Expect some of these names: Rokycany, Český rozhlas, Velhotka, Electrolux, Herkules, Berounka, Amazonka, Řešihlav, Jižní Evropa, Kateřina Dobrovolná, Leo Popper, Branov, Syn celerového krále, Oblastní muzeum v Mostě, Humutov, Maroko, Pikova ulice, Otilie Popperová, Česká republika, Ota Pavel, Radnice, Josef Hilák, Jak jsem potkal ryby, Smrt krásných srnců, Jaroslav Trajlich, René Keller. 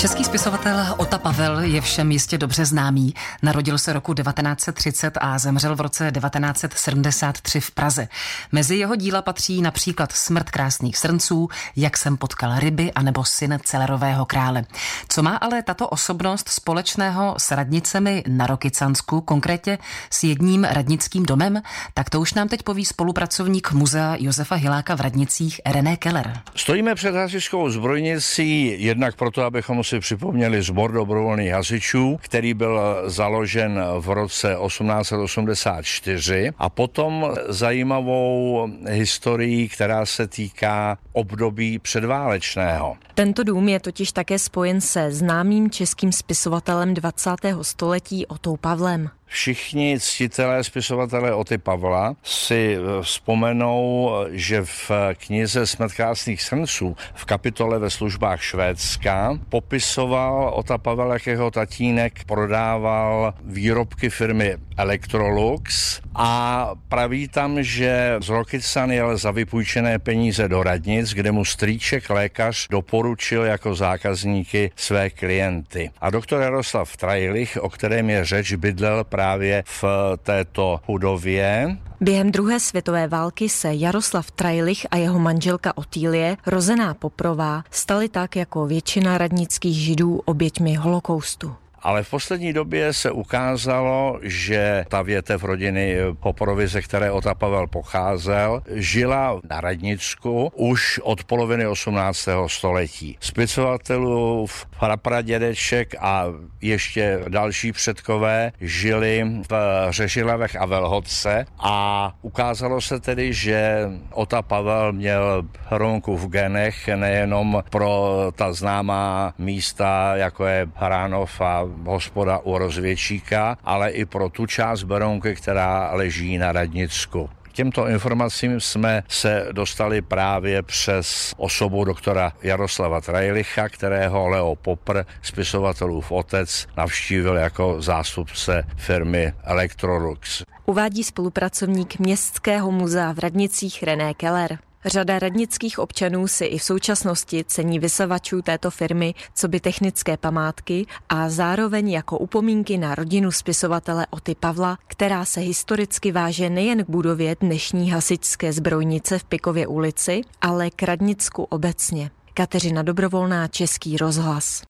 Český spisovatel Ota Pavel je všem jistě dobře známý. Narodil se roku 1930 a zemřel v roce 1973 v Praze. Mezi jeho díla patří například Smrt krásných srnců, Jak jsem potkal ryby anebo Syn celerového krále. Co má ale tato osobnost společného s radnicemi na Rokycansku, konkrétně s jedním radnickým domem, tak to už nám teď poví spolupracovník muzea Josefa Hiláka v Radnicích René Keller. Stojíme před hasičskou zbrojnicí jednak proto, abychom si připomněli sbor dobrovolných hasičů, který byl založen v roce 1884, a potom zajímavou historií, která se týká období předválečného. Tento dům je totiž také spojen se známým českým spisovatelem 20. století Otou Pavlem. Všichni ctitelé spisovatelé Oty Pavla si vzpomenou, že v knize Smrt krásných srnců v kapitole ve službách Švédska popisoval Ota Pavel, jak jeho tatínek prodával výrobky firmy Electrolux, a praví tam, že z Rokycan jel za vypůjčené peníze do Radnic, kde mu strýček lékař doporučil jako zákazníky své klienty. A doktor Jaroslav Trajlich, o kterém je řeč, bydlel právě v této budově. Během druhé světové války se Jaroslav Trajlich a jeho manželka Otilie, rozená Popperová, stali tak jako většina radnických židů oběťmi holokaustu. Ale v poslední době se ukázalo, že ta větev rodiny Popperovy, ze které Ota Pavel pocházel, žila na Radnicku už od poloviny 18. století. Spisovatelů, prapradědeček a ještě další předkové žili v Řešihlavech a Velhotce, a ukázalo se tedy, že Ota Pavel měl hromku v genech nejenom pro ta známá místa, jako je Branov a hospoda u Rozvědčíka, ale i pro tu část Berounky, která leží na Radnicku. K těmto informacím jsme se dostali právě přes osobu doktora Jaroslava Trajlicha, kterého Leo Popper, spisovatelův otec, navštívil jako zástupce firmy Electrolux. Uvádí spolupracovník Městského muzea v Radnicích René Keller. Řada radnických občanů si i v současnosti cení vysavačů této firmy coby technické památky a zároveň jako upomínky na rodinu spisovatele Oty Pavla, která se historicky váže nejen k budově dnešní hasičské zbrojnice v Pikově ulici, ale k Radnicku obecně. Kateřina Dobrovolná, Český rozhlas.